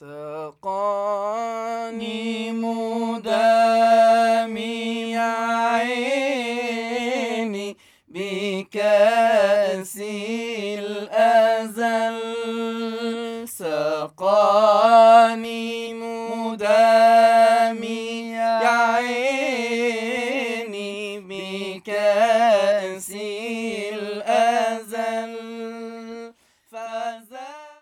سقاني مدامي